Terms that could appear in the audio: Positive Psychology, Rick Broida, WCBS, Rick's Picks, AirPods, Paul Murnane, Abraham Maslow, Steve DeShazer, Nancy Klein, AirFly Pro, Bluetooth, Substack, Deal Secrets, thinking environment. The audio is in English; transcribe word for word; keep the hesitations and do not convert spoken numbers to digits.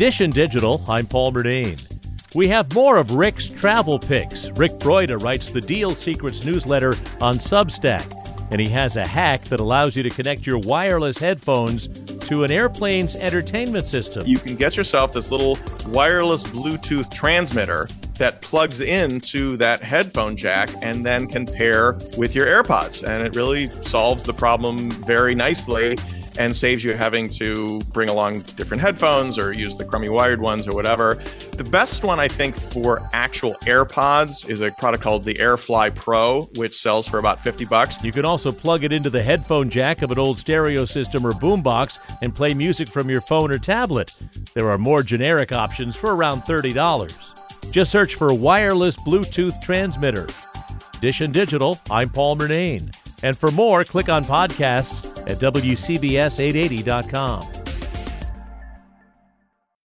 Edition Digital, I'm Paul Murnane. We have more of Rick's travel picks. Rick Broida writes the Deal Secrets newsletter on Substack, and he has a hack that allows you to connect your wireless headphones to an airplane's entertainment system. You can get yourself this little wireless Bluetooth transmitter that plugs into that headphone jack and then can pair with your AirPods. And it really solves the problem very nicely and saves you having to bring along different headphones or use the crummy wired ones or whatever. The best one, I think, for actual AirPods is a product called the AirFly Pro, which sells for about fifty bucks. You can also plug it into the headphone jack of an old stereo system or boombox and play music from your phone or tablet. There are more generic options for around thirty dollars. Just search for wireless Bluetooth transmitter. Dish and Digital, I'm Paul Murnane. And for more, click on podcasts at W C B S eight eighty dot com.